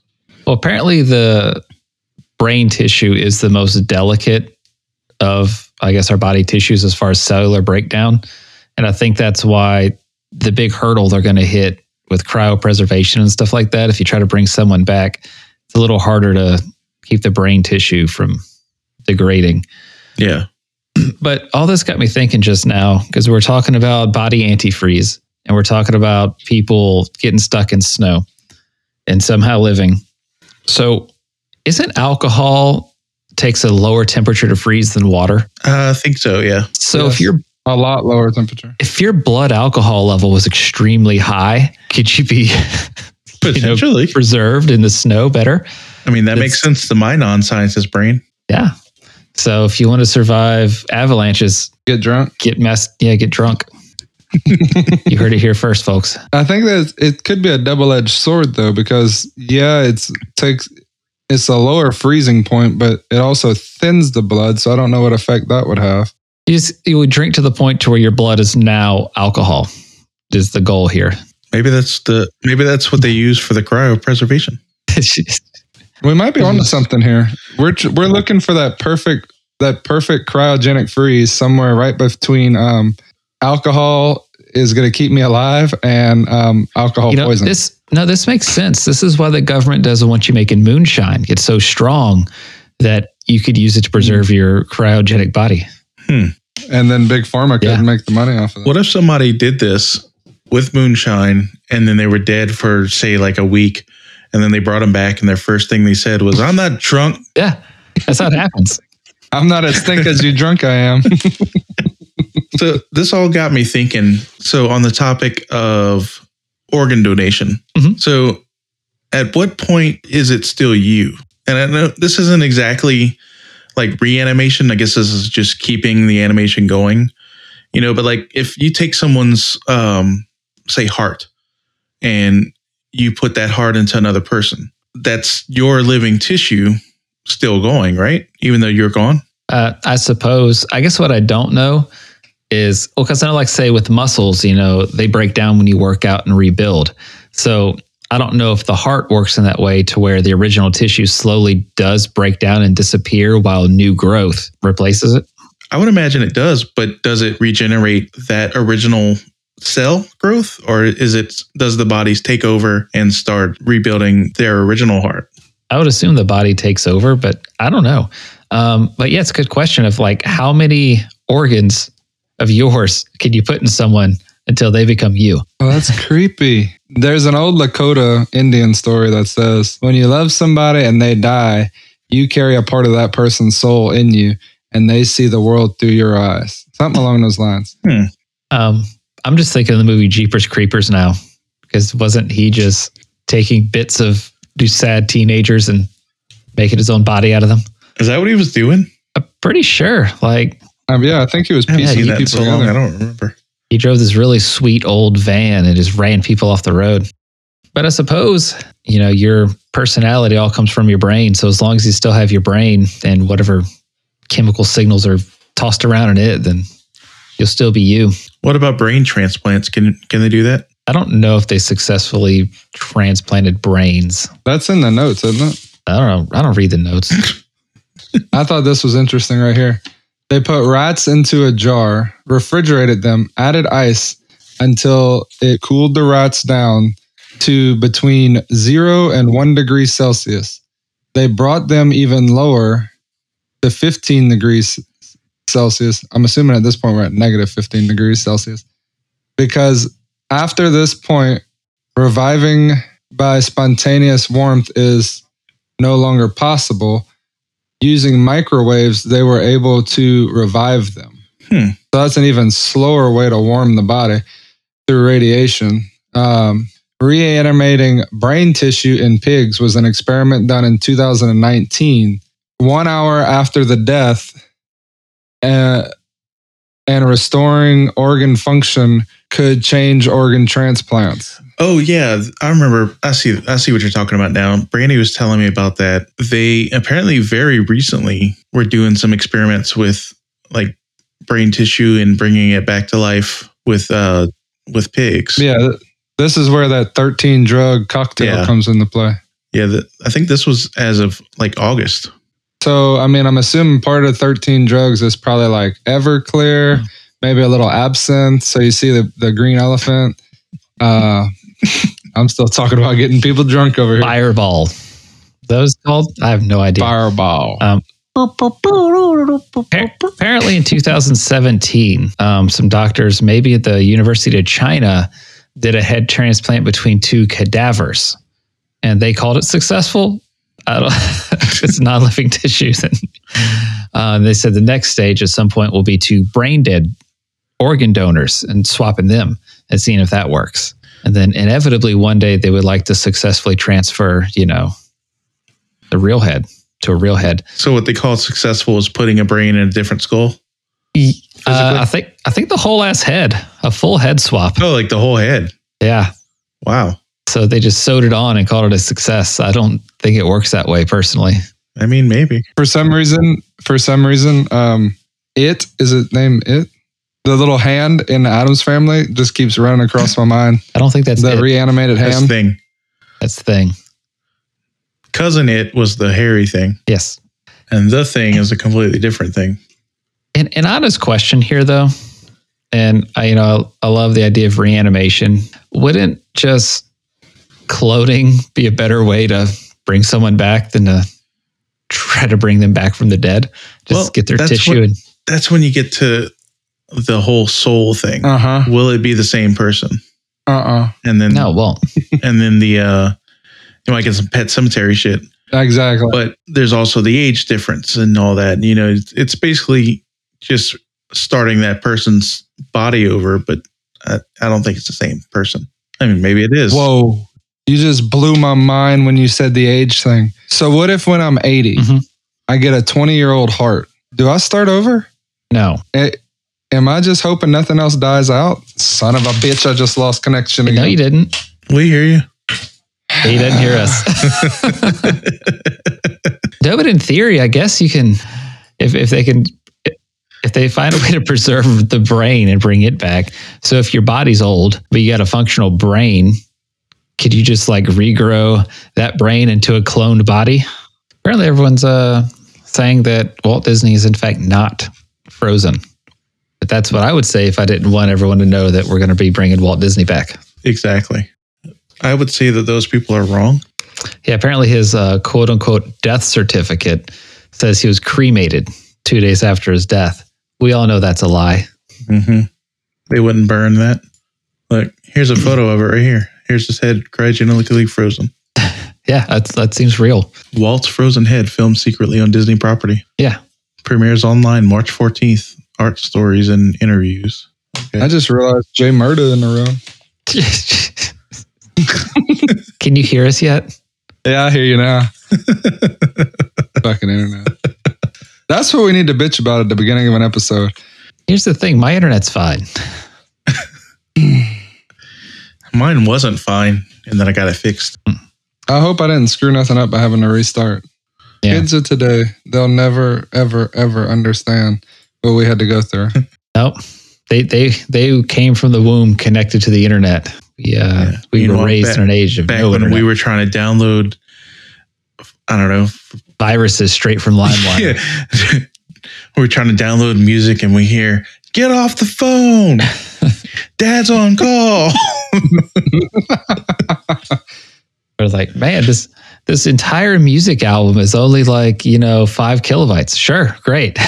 Well, apparently the brain tissue is the most delicate of, I guess, our body tissues as far as cellular breakdown. And I think that's why the big hurdle they're going to hit with cryopreservation and stuff like that, if you try to bring someone back, it's a little harder to keep the brain tissue from degrading. Yeah. But all this got me thinking just now, because we're talking about body antifreeze and we're talking about people getting stuck in snow and somehow living. So isn't alcohol takes a lower temperature to freeze than water? Uh, I think so, yeah. So yes. if you're a lot lower temperature. If your blood alcohol level was extremely high, could you be potentially you know, preserved in the snow better? I mean, that it's, makes sense to my non-scientist brain. Yeah. So if you want to survive avalanches, get drunk, get messed. Yeah, get drunk. You heard it here first, folks. I think that it could be a double-edged sword, though, because yeah, it's takes it's a lower freezing point, but it also thins the blood. So I don't know what effect that would have. You just, you would drink to the point to where your blood is now alcohol. Is the goal here? Maybe that's the maybe that's what they use for the cryopreservation. We might be onto something here. We're we're looking for that perfect that perfect cryogenic freeze somewhere right between um, alcohol is going to keep me alive and um, alcohol you know, poison. This, no, this makes sense. This is why the government doesn't want you making moonshine. It's so strong that you could use it to preserve mm. your cryogenic body. Hmm. And then Big Pharma couldn't yeah. make the money off of it. What if somebody did this with moonshine and then they were dead for, say, like a week? And then they brought him back, and their first thing they said was, "I'm not drunk." Yeah, that's how it happens. I'm not as thick as you drunk I am. So this all got me thinking. So on the topic of organ donation, mm-hmm. So at what point is it still you? And I know this isn't exactly like reanimation. I guess this is just keeping the animation going, you know. But like if you take someone's, um, say, heart and you put that heart into another person, that's your living tissue still going, right? Even though you're gone? Uh, I suppose. I guess what I don't know is, well, because I know, like, say, with muscles, you know, they break down when you work out and rebuild. So I don't know if the heart works in that way to where the original tissue slowly does break down and disappear while new growth replaces it. I would imagine it does, but does it regenerate that original cell growth, or is it does the bodies take over and start rebuilding their original heart? I would assume the body takes over, but I don't know. Um, but yeah, it's a good question of like how many organs of yours can you put in someone until they become you? Oh, that's creepy. There's an old Lakota Indian story that says when you love somebody and they die, you carry a part of that person's soul in you and they see the world through your eyes. Something along those lines. Hmm. Um, I'm just thinking of the movie Jeepers Creepers now, because wasn't he just taking bits of these sad teenagers and making his own body out of them? Is that what he was doing? I'm pretty sure. Like, um, yeah, I think he was piecing people so long, I don't remember. He drove this really sweet old van and just ran people off the road. But I suppose, you know, your personality all comes from your brain. So as long as you still have your brain and whatever chemical signals are tossed around in it, then you'll still be you. What about brain transplants? Can can they do that? I don't know if they successfully transplanted brains. That's in the notes, isn't it? I don't know. I don't read the notes. I thought this was interesting right here. They put rats into a jar, refrigerated them, added ice until it cooled the rats down to between zero and one degree Celsius. They brought them even lower to fifteen degrees Celsius. I'm assuming at this point we're at negative fifteen degrees Celsius, because after this point, reviving by spontaneous warmth is no longer possible. Using microwaves, they were able to revive them. Hmm. So that's an even slower way to warm the body through radiation. Um, reanimating brain tissue in pigs was an experiment done in two thousand nineteen. One hour after the death, Uh, and restoring organ function could change organ transplants. Oh yeah, I remember. I see. I see what you're talking about now. Brandy was telling me about that. They apparently very recently were doing some experiments with like brain tissue and bringing it back to life with uh, with pigs. Yeah, this is where that thirteen drug cocktail yeah. comes into play. Yeah, the, I think this was as of like August. So, I mean, I'm assuming part of thirteen drugs is probably like Everclear, mm-hmm. maybe a little absinthe. So you see the, the green elephant. Uh, I'm still talking about getting people drunk over here. Fireball. Those called? I have no idea. Fireball. Um, Apparently in two thousand seventeen, um, some doctors, maybe at the University of China, did a head transplant between two cadavers, and they called it successful. I don't, it's non-living tissues. And uh, they said the next stage at some point will be to brain dead organ donors and swapping them and seeing if that works. And then inevitably one day they would like to successfully transfer, you know, the real head to a real head. So what they call successful is putting a brain in a different skull? Uh, I think I think the whole ass head, a full head swap. Oh, like the whole head. Yeah. Wow. So they just sewed it on and called it a success. I don't think it works that way personally. I mean, maybe. For some reason, for some reason, um, it, is it named it? The little hand in the Addams Family just keeps running across my mind. I don't think that's the reanimated hand. That's thing. That's thing. Cousin It was the hairy thing. Yes. And the thing is a completely different thing. An, an honest question here, though, and I, you know, I, I love the idea of reanimation. Wouldn't just cloning be a better way to bring someone back than to try to bring them back from the dead? Just well, get their tissue. What, and that's when you get to the whole soul thing. Uh-huh. Will it be the same person? Uh-uh. And then no, it won't. And then the uh, you might get some Pet Cemetery shit. Exactly. But there's also the age difference and all that. You know, it's, it's basically just starting that person's body over, but I, I don't think it's the same person. I mean, maybe it is. Whoa. You just blew my mind when you said the age thing. So what if when I'm eighty, mm-hmm. I get a twenty-year-old heart? Do I start over? No. It, am I just hoping nothing else dies out? Son of a bitch, I just lost connection again. No, you didn't. We hear you. He didn't hear us. No, but in theory, I guess you can, if if they can... If they find a way to preserve the brain and bring it back. So if your body's old, but you got a functional brain, could you just like regrow that brain into a cloned body? Apparently everyone's uh, saying that Walt Disney is in fact not Frozen. But that's what I would say if I didn't want everyone to know that we're going to be bringing Walt Disney back. Exactly. I would say that those people are wrong. Yeah, apparently his uh, quote unquote death certificate says he was cremated two days after his death. We all know that's a lie. Mm-hmm. They wouldn't burn that. Look, here's a photo of it right here. Here's his head cryogenically frozen. Yeah, that, that seems real. Walt's frozen head filmed secretly on Disney property. Yeah. Premieres online March fourteenth. Art stories and interviews. Okay. I just realized Jay Murda in the room. Can you hear us yet? Yeah, I hear you now. Fucking internet. That's what we need to bitch about at the beginning of an episode. Here's the thing. My internet's fine. Mine wasn't fine, and then I got it fixed. I hope I didn't screw nothing up by having to restart. Yeah. Kids of today, they'll never, ever, ever understand what we had to go through. Nope. They they they came from the womb connected to the internet. Yeah, yeah. We you were know, raised back, in an age of back no when internet. We were trying to download, I don't know, viruses straight from LimeWire. Yeah. We're trying to download music and we hear, get off the phone. Dad's on call. We're like, man, this this entire music album is only like, you know, five kilobytes. Sure. Great.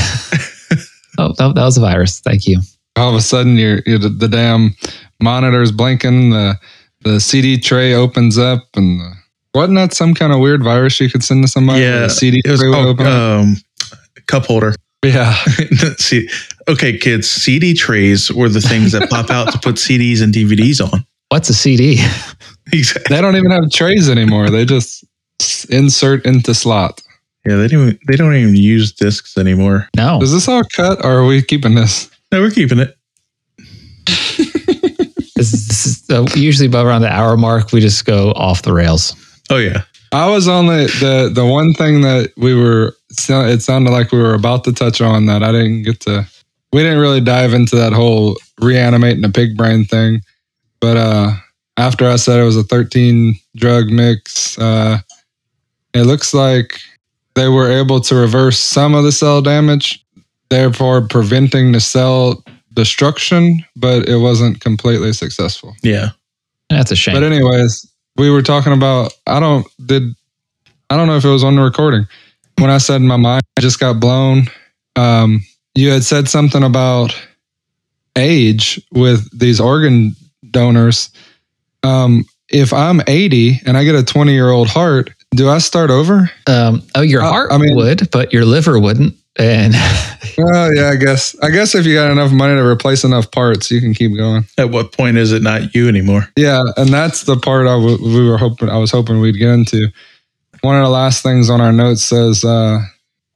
Oh, no, that was a virus. Thank you. All of a sudden, you're, you're the, the damn monitor's blinking. The, the C D tray opens up and the, wasn't that some kind of weird virus you could send to somebody? Yeah, a C D it was called, um, cup holder. Yeah. See, okay, kids, C D trays were the things that pop out to put C Ds and D V Ds on. What's a C D? Exactly. They don't even have trays anymore. They just insert into slot. Yeah, they don't. They don't even use discs anymore. No. Is this all cut, or are we keeping this? No, we're keeping it. this is, this is uh, usually about around the hour mark. We just go off the rails. Oh yeah, I was only the the one thing that we were. It sounded like we were about to touch on that I didn't get to. We didn't really dive into that whole reanimating a pig brain thing, but uh, after I said it was a thirteen drug mix, uh, it looks like they were able to reverse some of the cell damage, therefore preventing the cell destruction, but it wasn't completely successful. Yeah, that's a shame. But anyways. We were talking about, I don't did, I don't know if it was on the recording. when I said in my mind, I just got blown. Um, you had said something about age with these organ donors. Um, if I'm eighty and I get a twenty-year-old heart, do I start over? Um, oh, your heart I, I mean, would, but your liver wouldn't. And oh yeah, I guess. I guess if you got enough money to replace enough parts, you can keep going. At what point is it not you anymore? Yeah, and that's the part I w- we were hoping. I was hoping we'd get into. One of the last things on our notes says, uh,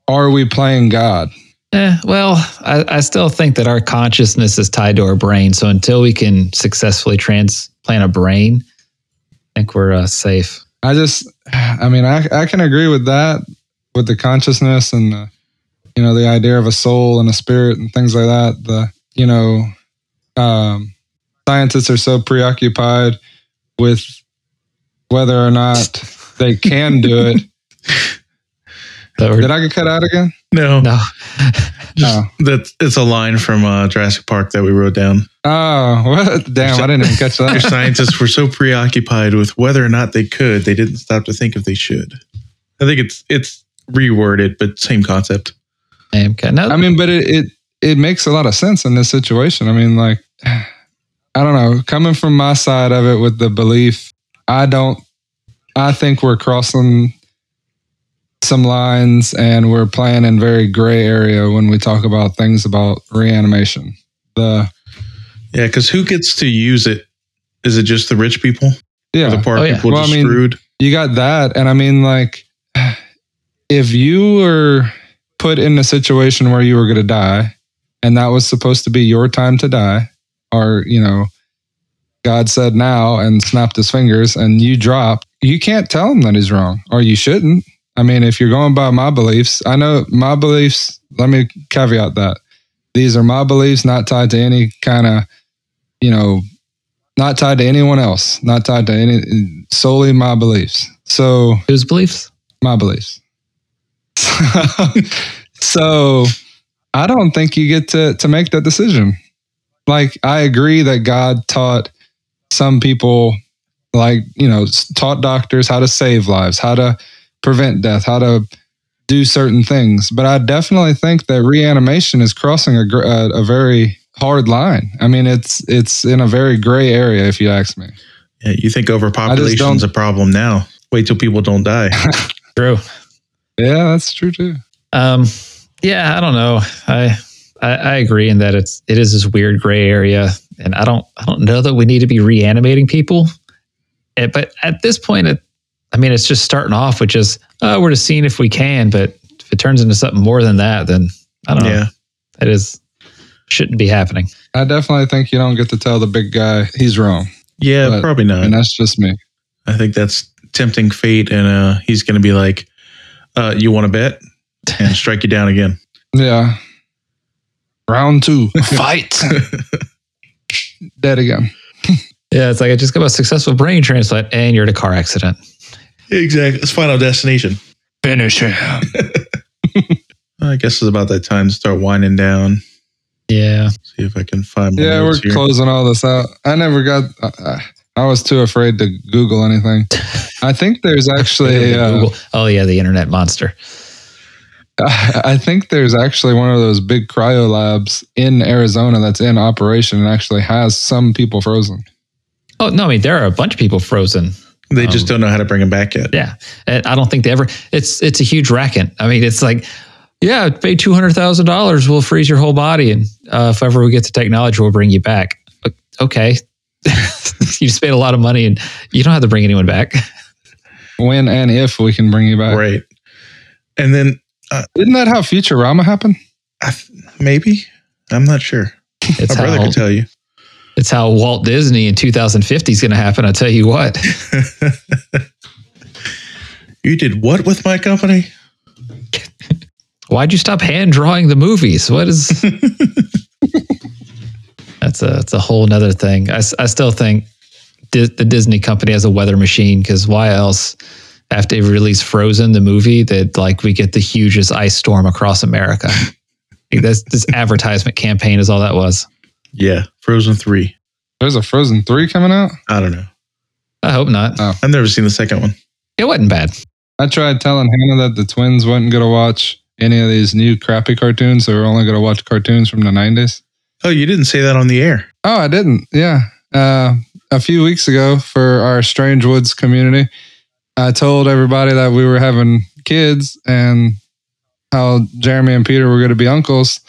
"Are we playing God?" Eh, well, I, I still think that our consciousness is tied to our brain. So until we can successfully transplant a brain, I think we're uh, safe. I just, I mean, I I can agree with that, with the consciousness and. The, You know, the idea of a soul and a spirit and things like that. The, you know, um, scientists are so preoccupied with whether or not they can do it. Did I get cut out again? No. No. Just, oh. That it's a line from uh, Jurassic Park that we wrote down. Oh, what? Damn, I didn't even catch that. Your scientists were so preoccupied with whether or not they could, they didn't stop to think if they should. I think it's it's reworded, but same concept. I mean, but it, it it makes a lot of sense in this situation. I mean, like, I don't know. Coming from my side of it with the belief, I don't, I think we're crossing some lines and we're playing in very gray area when we talk about things about reanimation. The Yeah, because who gets to use it? Is it just the rich people? Yeah. Or the poor oh, people yeah. well, just I mean, screwed? You got that. And I mean, like, if you were put in a situation where you were going to die and that was supposed to be your time to die, or, you know, God said now and snapped his fingers and you dropped, you can't tell him that he's wrong, or you shouldn't. I mean, if you're going by my beliefs, I know my beliefs, let me caveat that. These are my beliefs, not tied to any kind of, you know, not tied to anyone else, not tied to any, solely my beliefs. So whose beliefs? My beliefs. So I don't think you get to, to make that decision. Like, I agree that God taught some people, like, you know, taught doctors how to save lives, how to prevent death, how to do certain things. But I definitely think that reanimation is crossing a, a, a very hard line. I mean, it's, it's in a very gray area, if you ask me. Yeah, you think overpopulation is a problem now. Wait till people don't die. True. Yeah, that's true too. Um, yeah, I don't know. I, I I agree in that it's it is this weird gray area, and I don't I don't know that we need to be reanimating people. It, but at this point, it, I mean, it's just starting off with just oh, we're just seeing if we can. But if it turns into something more than that, then I don't yeah. know. That is shouldn't be happening. I definitely think you don't get to tell the big guy he's wrong. Yeah, but, probably not. And that's just me. I think that's tempting fate, and uh, he's going to be like. Uh, you want to bet and strike you down again. Yeah. Round two. Fight. Dead again. Yeah, it's like I just got a successful brain transplant and you're in a car accident. Exactly. It's Final Destination. Finish him. I guess it's about that time to start winding down. Yeah. See if I can find my Yeah, we're here. Closing all this out. I never got... Uh, I was too afraid to Google anything. I think there's actually... Uh, oh, yeah, the internet monster. I, I think there's actually one of those big cryolabs in Arizona that's in operation and actually has some people frozen. Oh, no, I mean, there are a bunch of people frozen. They um, just don't know how to bring them back yet. Yeah, and I don't think they ever... It's it's a huge racket. I mean, it's like, yeah, pay two hundred thousand dollars, we'll freeze your whole body, and uh, if ever we get the technology, we'll bring you back. Okay. You've spent a lot of money and you don't have to bring anyone back. When and if we can bring you back. Right. And then... Uh, Isn't that how Futurama happened? I th- maybe. I'm not sure. It's My how, brother could tell you. It's how Walt Disney in two thousand fifty is going to happen. I tell you what. You did what with my company? Why'd you stop hand drawing the movies? What is... That's a, that's a whole nother thing. I, I still think di- the Disney company has a weather machine, because why else, after they release Frozen, the movie, that like we get the hugest ice storm across America. Like that's, this advertisement campaign is all that was. Yeah, Frozen three. There's a Frozen three coming out? I don't know. I hope not. Oh. I've never seen the second one. It wasn't bad. I tried telling Hannah that the twins wasn't going to watch any of these new crappy cartoons. They were only going to watch cartoons from the nineties. Oh, you didn't say that on the air. Oh, I didn't. Yeah. Uh, a few weeks ago for our Strange Woods community, I told everybody that we were having kids and how Jeremy and Peter were going to be uncles.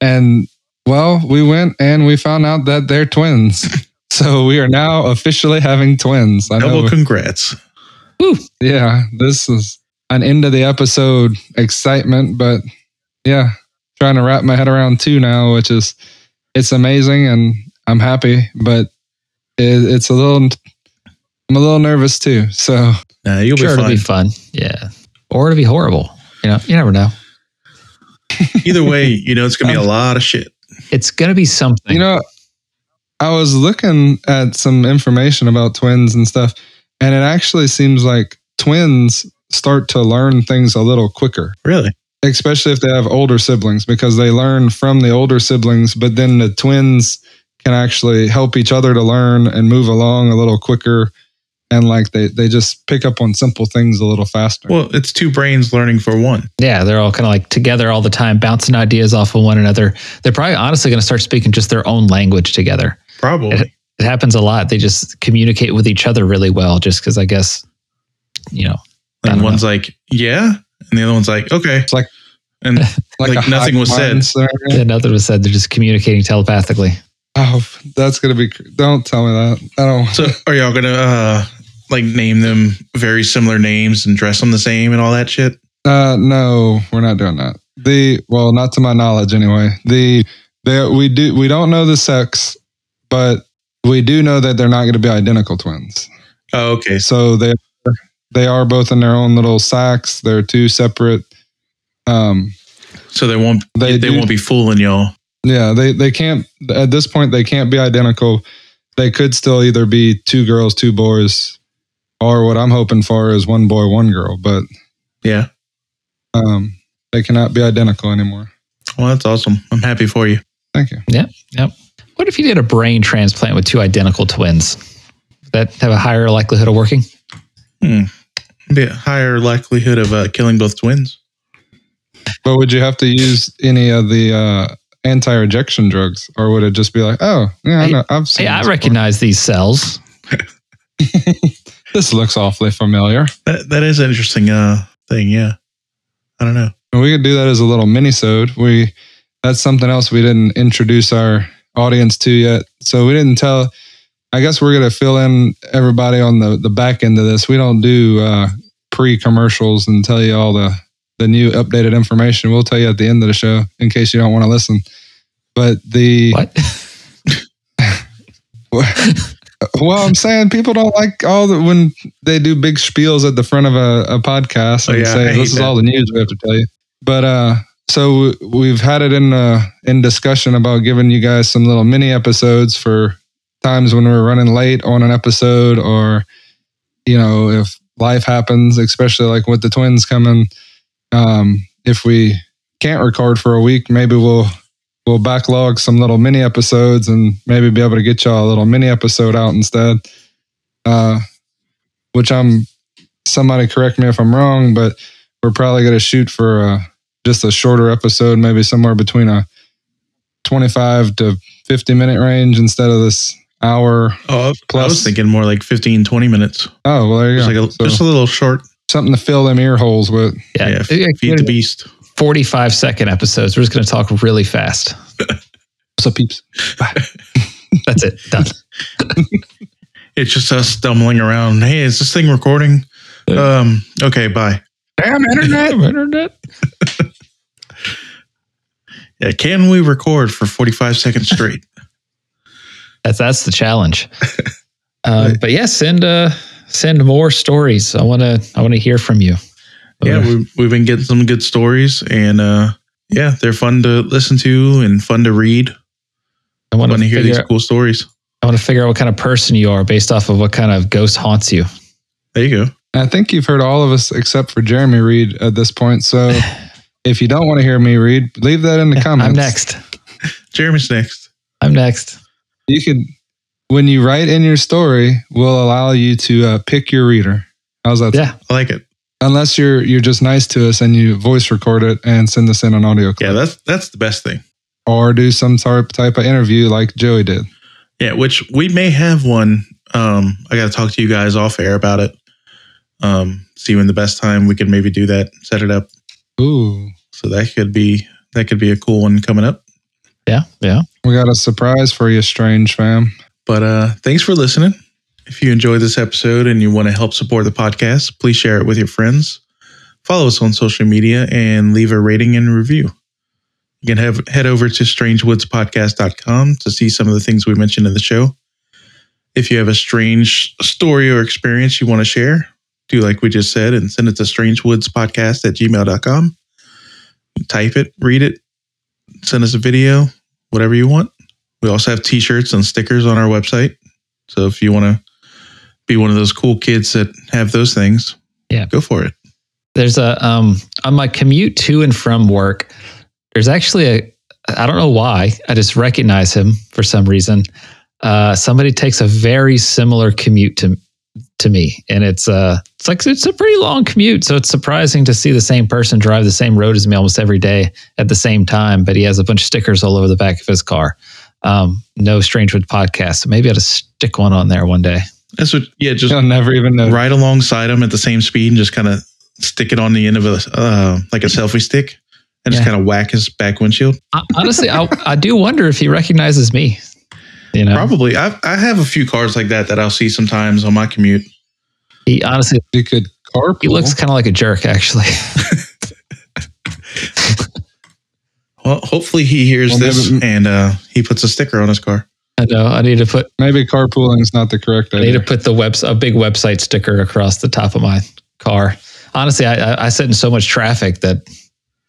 And well, we went and we found out that they're twins. So we are now officially having twins. I Double know. Congrats. Woo. Yeah, this is an end of the episode excitement, but yeah, trying to wrap my head around two now, which is, it's amazing and I'm happy, but it, it's a little, I'm a little nervous too. So nah, you'll sure be, fine. It'll be fun. Yeah. Or it'll be horrible. You know, you never know. Either way, you know, it's going to be a lot of shit. It's going to be something. You know, I was looking at some information about twins and stuff, and it actually seems like twins start to learn things a little quicker. Really? Especially if they have older siblings, because they learn from the older siblings, but then the twins can actually help each other to learn and move along a little quicker. And like they, they just pick up on simple things a little faster. Well, it's two brains learning for one. Yeah, they're all kind of like together all the time, bouncing ideas off of one another. They're probably honestly going to start speaking just their own language together. Probably. It, it happens a lot. They just communicate with each other really well, just because I guess, you know. And one's know. like, yeah. And the other one's like, okay. It's like, and like, like nothing was said. Yeah, nothing was said. They're just communicating telepathically. Oh, that's going to be, don't tell me that. I don't. So are y'all going to, uh, like name them very similar names and dress them the same and all that shit? Uh, no, we're not doing that. The well, not to my knowledge anyway. The they, we do we don't know the sex, but we do know that they're not going to be identical twins. Oh, okay. So they they are both in their own little sacks. They're two separate. Um, so they won't they, they do, won't be fooling y'all. Yeah, they they can't at this point. They can't be identical. They could still either be two girls, two boys. Or what I'm hoping for is one boy, one girl, but yeah, um, they cannot be identical anymore. Well, that's awesome. I'm happy for you. Thank you. Yep, yep. What if you did a brain transplant with two identical twins? Would that have a higher likelihood of working? Hmm. Be a higher likelihood of uh, killing both twins. But would you have to use any of the uh, anti-rejection drugs, or would it just be like, oh, yeah, I, I know, I've seen. Hey, I recognize before. These cells. This looks awfully familiar. That that is an interesting uh, thing, yeah. I don't know. We could do that as a little mini-sode. We that's something else we didn't introduce our audience to yet. So we didn't tell. I guess we're gonna fill in everybody on the, the back end of this. We don't do uh, pre-commercials and tell you all the, the new updated information. We'll tell you at the end of the show in case you don't want to listen. But the what? Well, I'm saying people don't like all the when they do big spiels at the front of a, a podcast and oh, yeah, say, this is that. All the news we have to tell you. But uh, so we've had it in uh, in discussion about giving you guys some little mini episodes for times when we're running late on an episode or, you know, if life happens, especially like with the twins coming. Um, if we can't record for a week, maybe we'll... We'll backlog some little mini episodes and maybe be able to get y'all a little mini episode out instead. Uh, which I'm, somebody correct me if I'm wrong, but we're probably going to shoot for uh, just a shorter episode, maybe somewhere between a twenty-five to fifty minute range instead of this hour. Oh, plus. I was thinking more like fifteen, twenty minutes. Oh, well, there you just go. Like a, so, just a little short. Something to fill them ear holes with. Yeah, yeah feed yeah. the beast. forty-five second episodes. We're just going to talk really fast. What's up, peeps? Bye. That's it. Done. It's just us stumbling around. Hey, is this thing recording? Um, okay, bye. Damn, internet. internet. Yeah, can we record for forty-five seconds straight? that's that's the challenge. Uh, right. But yeah, send uh, send more stories. I want to I want to hear from you. Yeah, we, we've been getting some good stories, and uh, yeah, they're fun to listen to and fun to read. I want to hear these out, cool stories. I want to figure out what kind of person you are based off of what kind of ghost haunts you. There you go. I think you've heard all of us except for Jeremy read at this point, so if you don't want to hear me read, leave that in the comments. I'm next. Jeremy's next. I'm next. You can, when you write in your story, we'll allow you to uh, pick your reader. How's that? Yeah, I like it. Unless you're you're just nice to us and you voice record it and send us in an audio clip. Yeah, that's that's the best thing. Or do some type type of interview like Joey did. Yeah, which we may have one. Um, I got to talk to you guys off air about it. Um, see when the best time we could maybe do that, set it up. Ooh, so that could be that could be a cool one coming up. Yeah, yeah. We got a surprise for you, Strange fam. But uh, thanks for listening. If you enjoyed this episode and you want to help support the podcast, please share it with your friends. Follow us on social media and leave a rating and review. You can have, head over to strange woods podcast dot com to see some of the things we mentioned in the show. If you have a strange story or experience you want to share, do like we just said and send it to strange woods podcast at gmail dot com. Type it, read it, send us a video, whatever you want. We also have t-shirts and stickers on our website. So if you want to be one of those cool kids that have those things, yeah, go for it. There's a, um, on my commute to and from work, there's actually a, I don't know why, I just recognize him for some reason. Uh, somebody takes a very similar commute to to me. And it's, uh, it's like, it's a pretty long commute. So it's surprising to see the same person drive the same road as me almost every day at the same time. But he has a bunch of stickers all over the back of his car. Um, no Strangewood podcast. So maybe I ought to stick one on there one day. That's what, yeah, just You'll never even know. Ride alongside them at the same speed and just kind of stick it on the end of a, uh, like a selfie stick and yeah. just kind of whack his back windshield. I, honestly, I, I do wonder if he recognizes me. You know, probably. I I have a few cars like that that I'll see sometimes on my commute. He honestly, you could carpool. He looks kind of like a jerk, actually. Well, hopefully he hears well, this maybe, and uh, he puts a sticker on his car. I know. I need to put... Maybe carpooling is not the correct idea. I need to put the webs- a big website sticker across the top of my car. Honestly, I, I, I sit in so much traffic that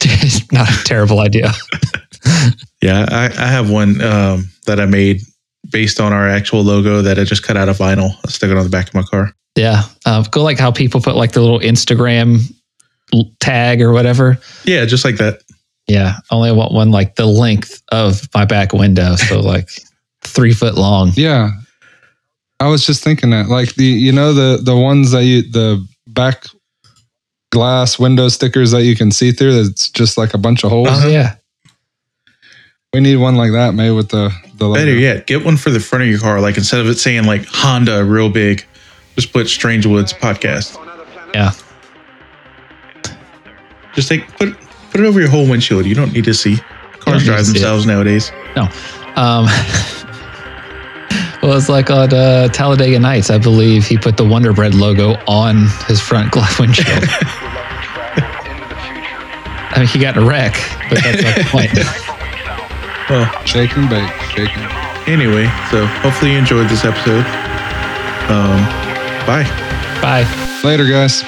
it's not a terrible idea. Yeah, I, I have one um, that I made based on our actual logo that I just cut out of vinyl. I stuck it on the back of my car. Yeah. Um, go like how people put like the little Instagram tag or whatever. Yeah, just like that. Yeah, only I want one like the length of my back window, so like three foot long. Yeah, I was just thinking that, like the you know the the ones that you the back glass window stickers that you can see through. That's just like a bunch of holes. Uh-huh. Yeah, we need one like that, maybe with the the logo. Better yet, get one for the front of your car. Like instead of it saying like Honda real big, just put Strange Woods Podcast. Yeah, just take put. Put it over your whole windshield. You don't need to see. Cars drive themselves nowadays. No. Um, well, it's like on uh, Talladega Nights, I believe he put the Wonder Bread logo on his front glass windshield. I mean, he got in a wreck, but that's not the point. Well, shake and bake. Shake and bake. Anyway, so hopefully you enjoyed this episode. Um, bye. Bye. Later, guys.